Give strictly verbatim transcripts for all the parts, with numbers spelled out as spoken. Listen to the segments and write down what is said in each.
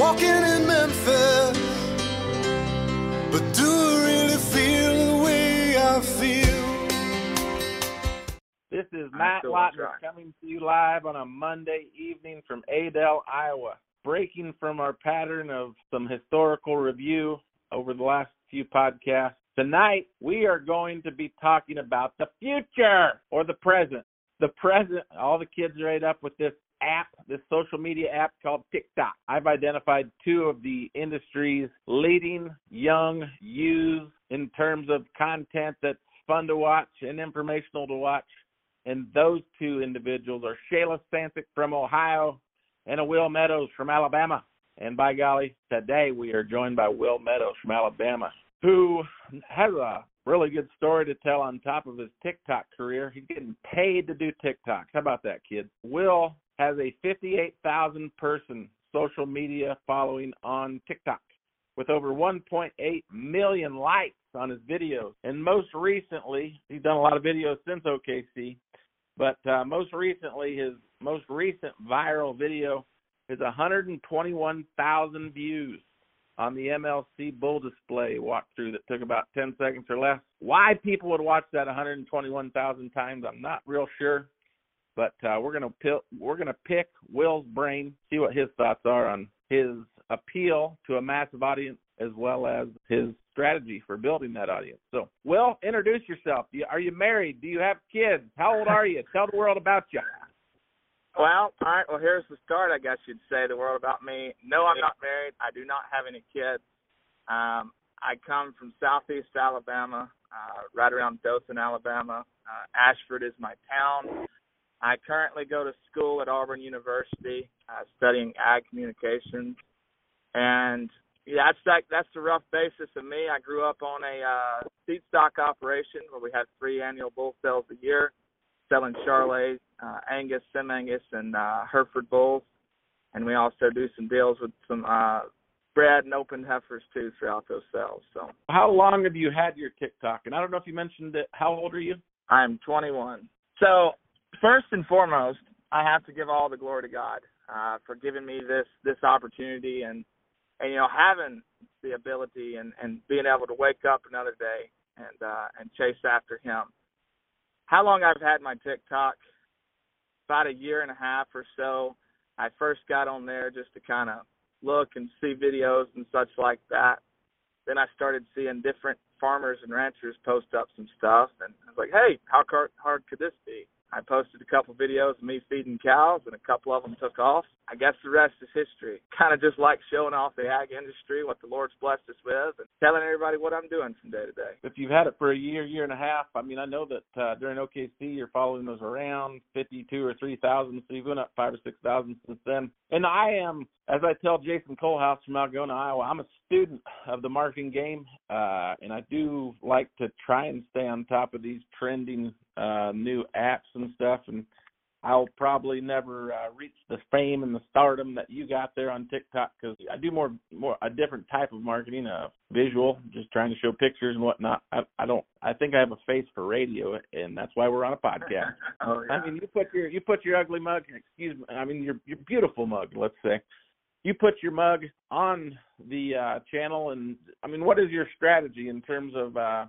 walking in Memphis, but do I really feel the way I feel? This is Matt Lottner coming to you live on a Monday evening from Adel, Iowa, breaking from our pattern of some historical review over the last few podcasts. Tonight, we are going to be talking about the future or the present. The present, all the kids are ate up with this app, this social media app called TikTok. I've identified two of the industry's leading young youths in terms of content that's fun to watch and informational to watch. And those two individuals are Shayla Sancic from Ohio and a Will Meadows from Alabama. And by golly, today we are joined by Will Meadows from Alabama, who has a really good story to tell on top of his TikTok career. He's getting paid to do TikToks. How about that, kid? Will has a fifty-eight thousand person social media following on TikTok with over one point eight million likes on his videos. And most recently, he's done a lot of videos since O K C, but uh, most recently, his most recent viral video is one hundred twenty-one thousand views on the M L C bull display walkthrough that took about ten seconds or less. Why people would watch that one hundred twenty-one thousand times, I'm not real sure. But uh, we're gonna pil- we're gonna pick Will's brain, see what his thoughts are on his appeal to a massive audience, as well as his strategy for building that audience. So, Will, introduce yourself. Are you married? Do you have kids? How old are you? Tell the world about you. Well, all right. Well, here's the start, I guess you'd say, the world about me. No, I'm not married. I do not have any kids. Um, I come from southeast Alabama, uh, right around Dothan, Alabama. Uh, Ashford is my town. I currently go to school at Auburn University, uh, studying ag communications. And yeah, that's that, that's the rough basis of me. I grew up on a uh, seed stock operation where we had three annual bull sales a year, selling Charolais, uh, Angus, SimAngus, and uh, Hereford bulls. And we also do some deals with some uh, bred and open heifers, too, throughout those sales. So, how long have you had your TikTok? And I don't know if you mentioned it. How old are you? I am twenty-one. So, first and foremost, I have to give all the glory to God uh, for giving me this this opportunity and, and you know, having the ability and, and being able to wake up another day and uh, and chase after Him. How long I've had my TikTok? About a year and a half or so. I first got on there just to kind of look and see videos and such like that. Then I started seeing different farmers and ranchers post up some stuff, and I was like, "Hey, how hard could this be?" I posted a couple videos of me feeding cows, and a couple of them took off. I guess the rest is history. Kind of just like showing off the ag industry, what the Lord's blessed us with, and telling everybody what I'm doing from day to day. If you've had it for a year, year and a half, I mean, I know that uh, during O K C, you're following those around fifty-two or three thousand, so you've gone up five or six thousand since then. And I am, as I tell Jason Colehouse from Algona, Iowa, I'm a student of the marketing game, uh, and I do like to try and stay on top of these trending uh, new apps and stuff, and I'll probably never uh, reach the fame and the stardom that you got there on TikTok because I do more more a different type of marketing, uh, visual, just trying to show pictures and whatnot. I, I don't. I think I have a face for radio, and that's why we're on a podcast. Oh, yeah. I mean, you put your you put your ugly mug, excuse me, I mean your your beautiful mug, let's say. You put your mug on the uh, channel, and I mean, what is your strategy in terms of? Uh,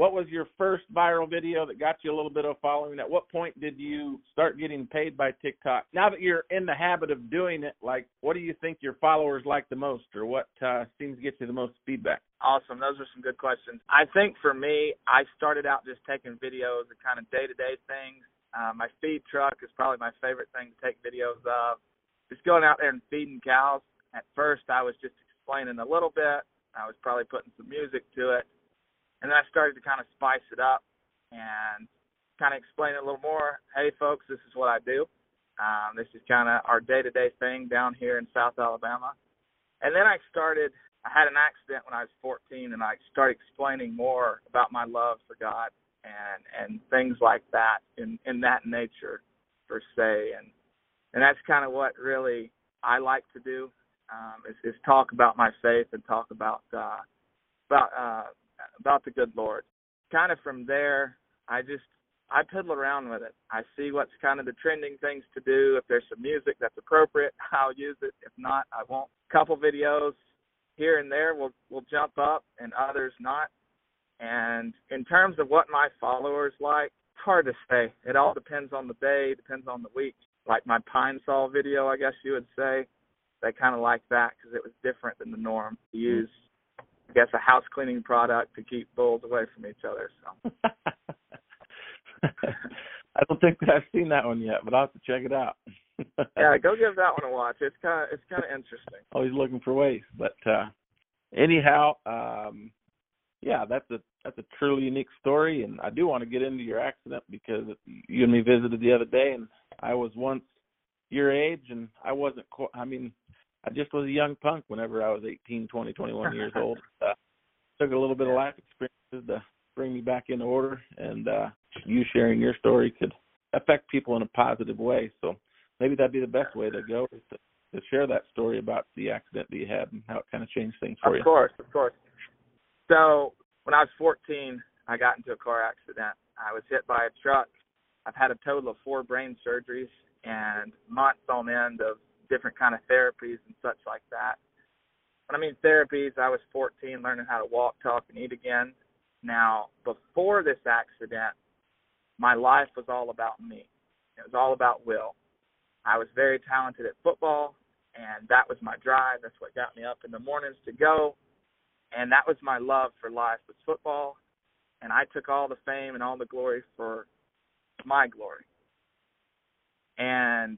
What was your first viral video that got you a little bit of following? At what point did you start getting paid by TikTok? Now that you're in the habit of doing it, like, what do you think your followers like the most, or what uh, seems to get you the most feedback? Awesome. Those are some good questions. I think for me, I started out just taking videos of kind of day-to-day things. Uh, my feed truck is probably my favorite thing to take videos of. Just going out there and feeding cows. At first, I was just explaining a little bit. I was probably putting some music to it. And then I started to kind of spice it up and kind of explain it a little more. Hey, folks, this is what I do. Um, this is kind of our day-to-day thing down here in South Alabama. And then I started, I had an accident when I was fourteen, and I started explaining more about my love for God and, and things like that in, in that nature, per se. And and that's kind of what really I like to do um, is, is talk about my faith and talk about uh, about uh about the good Lord. Kind of from there, I just I piddle around with it. I see what's kind of the trending things to do. If there's some music that's appropriate, I'll use it. If not, I won't. A couple videos here and there will will jump up and others not. And in terms of what my followers like, hard to say. It all depends on the day, depends on the week. Like my pine saw video, I guess you would say, they kind of liked that because it was different than the norm. To use, I guess, a house cleaning product to keep bulls away from each other. So I don't think that I've seen that one yet, but I'll have to check it out. Yeah, go give that one a watch. It's kind of it's kind of interesting. Always looking for ways, but uh, anyhow, um, yeah, that's a that's a truly unique story, and I do want to get into your accident because you and me visited the other day, and I was once your age, and I wasn't. Co- I mean, I just was a young punk whenever I was eighteen, twenty, twenty-one years old. Uh, took a little bit of life experiences to bring me back into order, and uh, you sharing your story could affect people in a positive way. So maybe that'd be the best way to go, is to, to share that story about the accident that you had and how it kind of changed things for you. Of course, of course. So when I was fourteen, I got into a car accident. I was hit by a truck. I've had a total of four brain surgeries and months on end of different kind of therapies and such like that. When I mean therapies, I was fourteen, learning how to walk, talk, and eat again. Now, before this accident, my life was all about me. It was all about Will. I was very talented at football, and that was my drive. That's what got me up in the mornings to go. And that was my love for life, was football. And I took all the fame and all the glory for my glory. And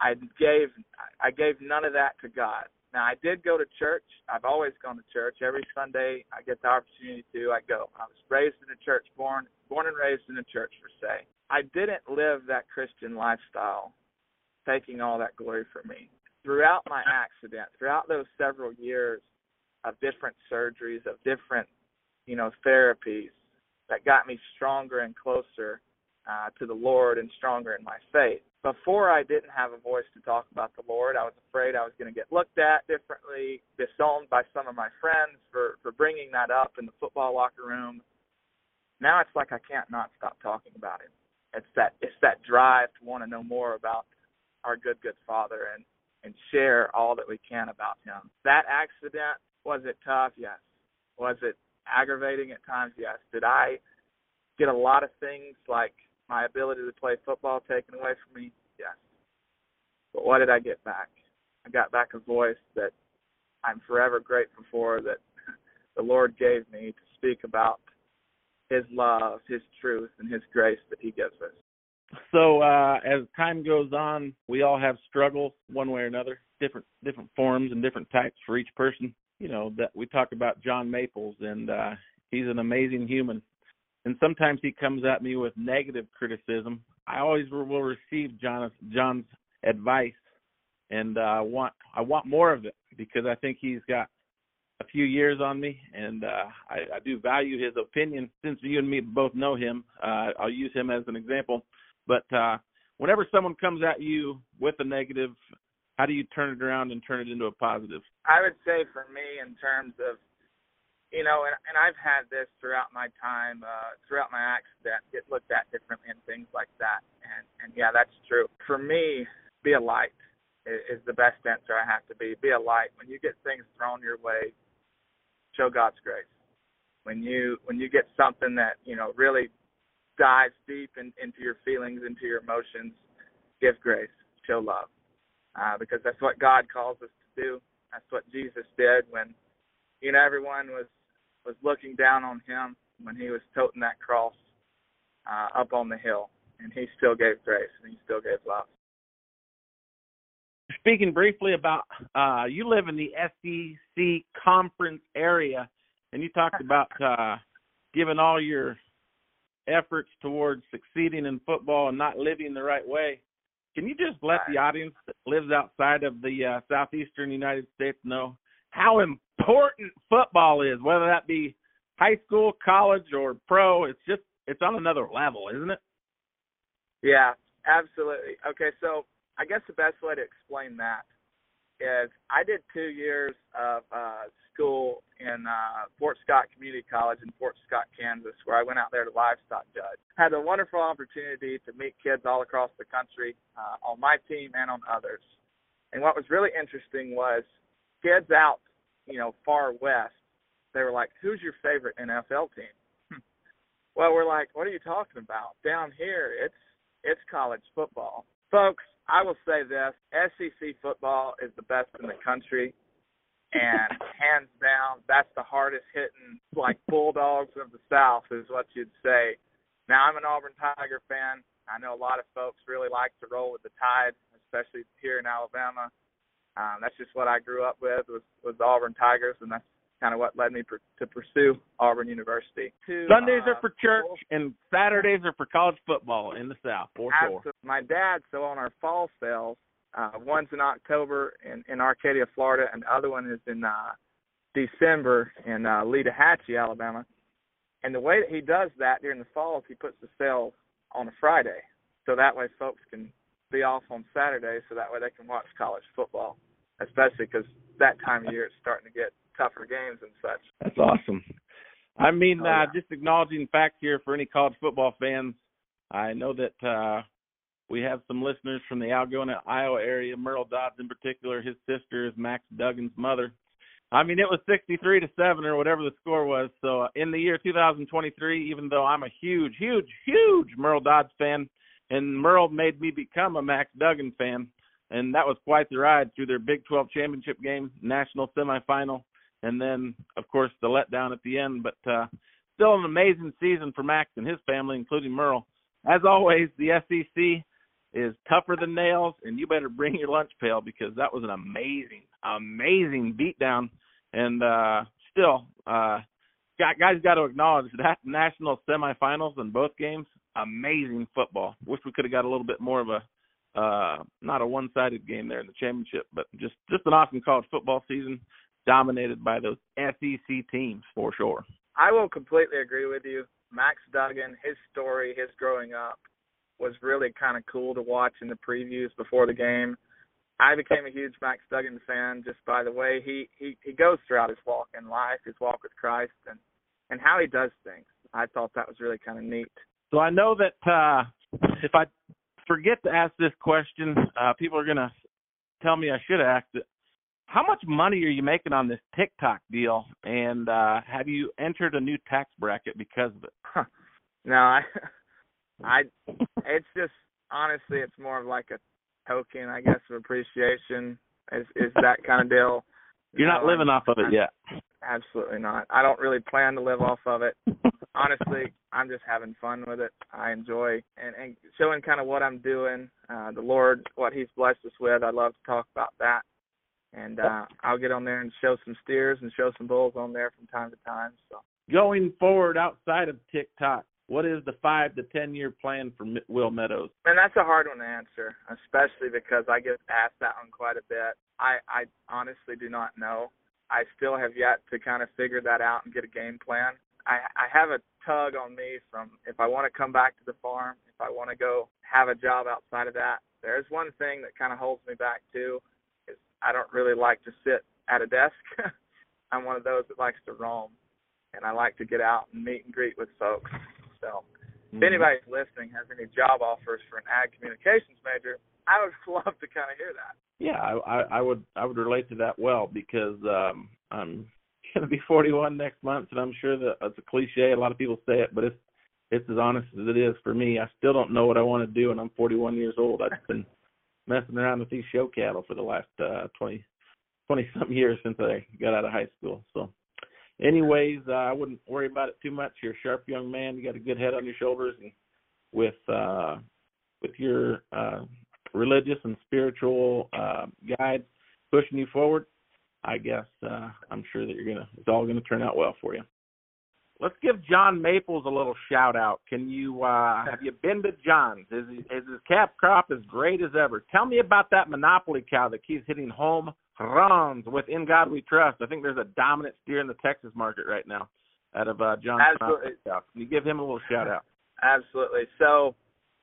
I gave I gave none of that to God. Now, I did go to church. I've always gone to church. Every Sunday I get the opportunity to, I go. I was raised in a church, born born and raised in a church, per se. I didn't live that Christian lifestyle, taking all that glory for me. Throughout my accident, throughout those several years of different surgeries, of different, you know, therapies that got me stronger and closer uh, to the Lord and stronger in my faith. Before, I didn't have a voice to talk about the Lord. I was afraid I was going to get looked at differently, disowned by some of my friends for, for bringing that up in the football locker room. Now it's like I can't not stop talking about it. It's that it's that drive to want to know more about our good, good Father and, and share all that we can about Him. That accident, was it tough? Yes. Was it aggravating at times? Yes. Did I get a lot of things like my ability to play football taken away from me? Yes. But what did I get back? I got back a voice that I'm forever grateful for, that the Lord gave me to speak about His love, His truth, and His grace that He gives us. So uh, as time goes on, we all have struggles one way or another, different different forms and different types for each person. You know, that we talk about John Maples, and uh, he's an amazing human. And sometimes he comes at me with negative criticism. I always will receive John, John's advice, and uh, want I want more of it because I think he's got a few years on me, and uh, I, I do value his opinion. Since you and me both know him, uh, I'll use him as an example. But uh, whenever someone comes at you with a negative, how do you turn it around and turn it into a positive? I would say for me, in terms of, you know, and, and I've had this throughout my time, uh, throughout my accident, get looked at differently and things like that. And, and yeah, that's true. For me, be a light is, is the best answer I have to be. Be a light. When you get things thrown your way, show God's grace. When you when you get something that, you know, really dives deep in, into your feelings, into your emotions, give grace, show love, uh, because that's what God calls us to do. That's what Jesus did when, you know, everyone was, was looking down on Him when He was toting that cross uh, up on the hill, and He still gave grace and He still gave love. Speaking briefly about, uh, you live in the S E C conference area, and you talked about uh, giving all your efforts towards succeeding in football and not living the right way. Can you just let the audience that lives outside of the uh, southeastern United States know how important football is, whether that be high school, college, or pro? It's just, it's on another level, isn't it? Yeah, absolutely. Okay, so I guess the best way to explain that is I did two years of uh, school in uh, Fort Scott Community College in Fort Scott, Kansas, where I went out there to livestock judge. Had a wonderful opportunity to meet kids all across the country uh, on my team and on others. And what was really interesting was kids out, you know, far west, they were like, who's your favorite N F L team? Well, we're like, what are you talking about? Down here, it's it's college football. Folks, I will say this, S E C football is the best in the country, and hands down, that's the hardest-hitting, like, bulldogs of the South is what you'd say. Now, I'm an Auburn Tiger fan. I know a lot of folks really like to roll with the Tide, especially here in Alabama. Um, that's just what I grew up with, was, was the Auburn Tigers, and that's kind of what led me per, to pursue Auburn University. To, Sundays uh, are for church, school. And Saturdays are for college football in the South, for sure. My dad, so on our fall sales, uh, one's in October in, in Arcadia, Florida, and the other one is in uh, December in uh, Leadahatchee, Alabama. And the way that he does that during the fall is he puts the sale on a Friday, so that way folks can be off on Saturday, so that way they can watch college football, especially because that time of year it's starting to get tougher games and such. That's awesome. I mean, oh, yeah. uh, just acknowledging fact here for any college football fans, I know that uh, we have some listeners from the Algona, Iowa area, Merle Dodds in particular. His sister is Max Duggan's mother. I mean, it was sixty-three to seven or whatever the score was. So uh, in the year two thousand twenty-three, even though I'm a huge, huge, huge Merle Dodds fan, and Merle made me become a Max Duggan fan, and that was quite the ride through their Big twelve championship game, national semifinal, and then, of course, the letdown at the end. But uh, still an amazing season for Max and his family, including Merle. As always, the S E C is tougher than nails, and you better bring your lunch pail because that was an amazing, amazing beatdown. And uh, still, uh, guys got to acknowledge that national semifinals in both games, amazing football. Wish we could have got a little bit more of a uh, not a one-sided game there in the championship, but just, just an awesome college football season, dominated by those S E C teams, for sure. I will completely agree with you. Max Duggan, his story, his growing up, was really kind of cool to watch in the previews before the game. I became a huge Max Duggan fan just by the way he, he, he goes throughout his walk in life, his walk with Christ, and, and how he does things. I thought that was really kind of neat. So I know that uh, if I forget to ask this question, uh, people are going to tell me I should have asked it. How much money are you making on this TikTok deal, and uh, have you entered a new tax bracket because of it? Huh. No, I, I, it's just honestly, it's more of like a token, I guess, of appreciation. Is is that kind of deal? You're not so, living off of it I, yet. Absolutely not. I don't really plan to live off of it. Honestly, I'm just having fun with it. I enjoy and, and showing kind of what I'm doing, uh, the Lord, what He's blessed us with. I love to talk about that. And uh, I'll get on there and show some steers and show some bulls on there from time to time. So going forward outside of TikTok, what is the five to ten-year plan for Will Meadows? And that's a hard one to answer, especially because I get asked that one quite a bit. I, I honestly do not know. I still have yet to kind of figure that out and get a game plan. I, I have a tug on me from if I want to come back to the farm, if I want to go have a job outside of that. There's one thing that kind of holds me back, too. I don't really like to sit at a desk. I'm one of those that likes to roam, and I like to get out and meet and greet with folks. So mm-hmm. If anybody's listening has any job offers for an ag communications major, I would love to kind of hear that. Yeah, I, I, I would I would relate to that well because um, I'm going to be forty-one next month, and I'm sure that it's a cliche. A lot of people say it, but it's, it's as honest as it is for me. I still don't know what I want to do, and I'm forty-one years old. I've been messing around with these show cattle for the last uh, twenty, twenty-something years since I got out of high school. So anyways, uh, I wouldn't worry about it too much. You're a sharp young man. You got a good head on your shoulders. And with uh, with your uh, religious and spiritual uh, guides pushing you forward, I guess uh, I'm sure that you're gonna. It's all going to turn out well for you. Let's give John Maples a little shout-out. Can you uh, – have you been to John's? Is, is his calf crop as great as ever? Tell me about that Monopoly cow that keeps hitting home runs with In God We Trust. I think there's a dominant steer in the Texas market right now out of uh, John's. Absolutely. Can you give him a little shout-out? Absolutely. So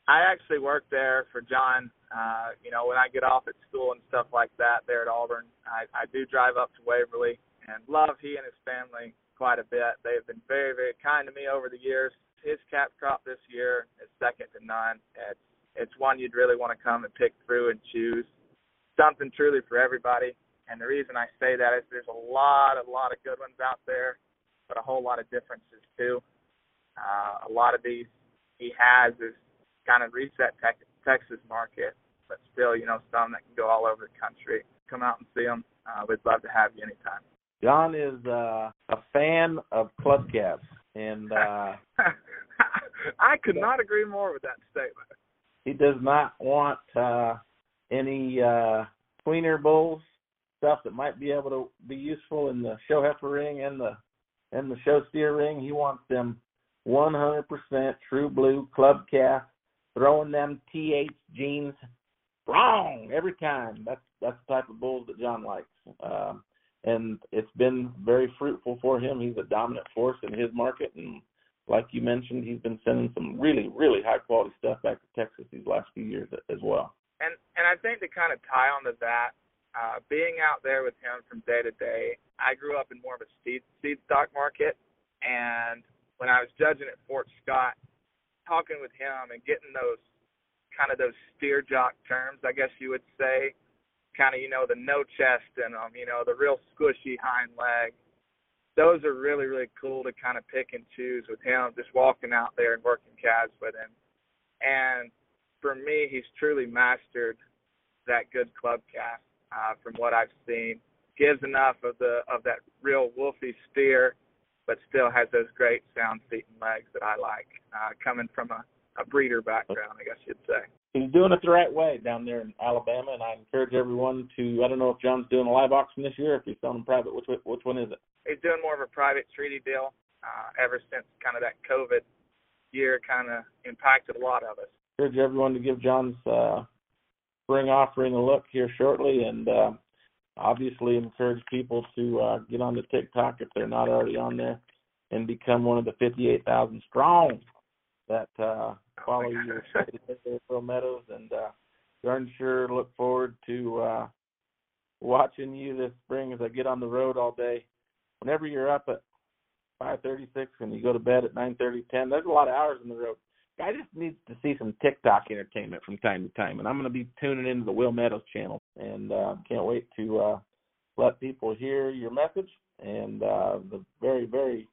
I actually worked there for John Uh, you know, when I get off at school and stuff like that there at Auburn, I, I do drive up to Waverly and love he and his family quite a bit. They have been very, very kind to me over the years. His cap crop this year is second to none. It's, it's one you'd really want to come and pick through and choose. Something truly for everybody. And the reason I say that is there's a lot, a lot of good ones out there, but a whole lot of differences too. Uh, a lot of these he has is kind of reset tech- Texas market, but still, you know, some that can go all over the country. Come out and see them. Uh, we'd love to have you anytime. John is uh, a fan of club caps, and uh, I could not agree more with that statement. He does not want uh, any uh, tweener bowls, stuff that might be able to be useful in the show heifer ring and the and the show steer ring. He wants them one hundred percent true blue club calf, throwing them T H jeans wrong every time. That's that's the type of bulls that John likes, uh, and it's been very fruitful for him. He's a dominant force in his market, and like you mentioned, he's been sending some really, really high-quality stuff back to Texas these last few years as well. And and I think to kind of tie on to that, uh, being out there with him from day to day, I grew up in more of a seed, seed stock market, and when I was judging at Fort Scott, talking with him and getting those kind of those steer jock terms, I guess you would say, kind of, you know, the no chest and, um, you know, the real squishy hind leg. Those are really, really cool to kind of pick and choose with him, just walking out there and working calves with him. And for me, he's truly mastered that good club calf uh, from what I've seen. Gives enough of the of that real wolfy steer, but still has those great sound feet and legs that I like, uh, coming from a, a breeder background, I guess you'd say. He's doing it the right way down there in Alabama, and I encourage everyone to, I don't know if John's doing a live auction this year or if he's selling private. Which which one is it? He's doing more of a private treaty deal uh, ever since kind of that COVID year kind of impacted a lot of us. I encourage everyone to give John's uh, spring offering a look here shortly, and uh, obviously encourage people to uh, get on to TikTok if they're not already on there and become one of the fifty-eight thousand strong that uh, follow your Will Meadows. And uh, darn sure look forward to uh, watching you this spring as I get on the road all day. Whenever you're up at five thirty, six and you go to bed at nine thirty, ten, there's a lot of hours on the road. I just need to see some TikTok entertainment from time to time, and I'm going to be tuning into the Will Meadows channel, and uh, can't wait to uh, let people hear your message and uh, the very, very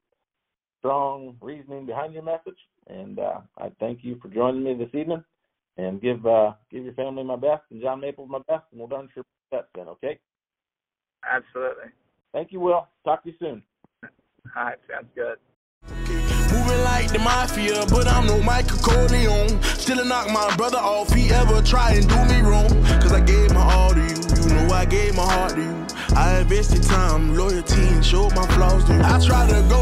strong reasoning behind your message. And uh, I thank you for joining me this evening, and give uh, give your family my best and John Maples my best, and we'll darn sure put that then, okay? Absolutely. Thank you, Will. Talk to you soon. All right, sounds good. Moving like the mafia, but I'm no Michael Corleone. Still knock my brother off, he ever try and do me wrong. Cause I gave my all to you, you know I gave my heart to you. I invested time, loyalty, and showed my flaws to you. I try to go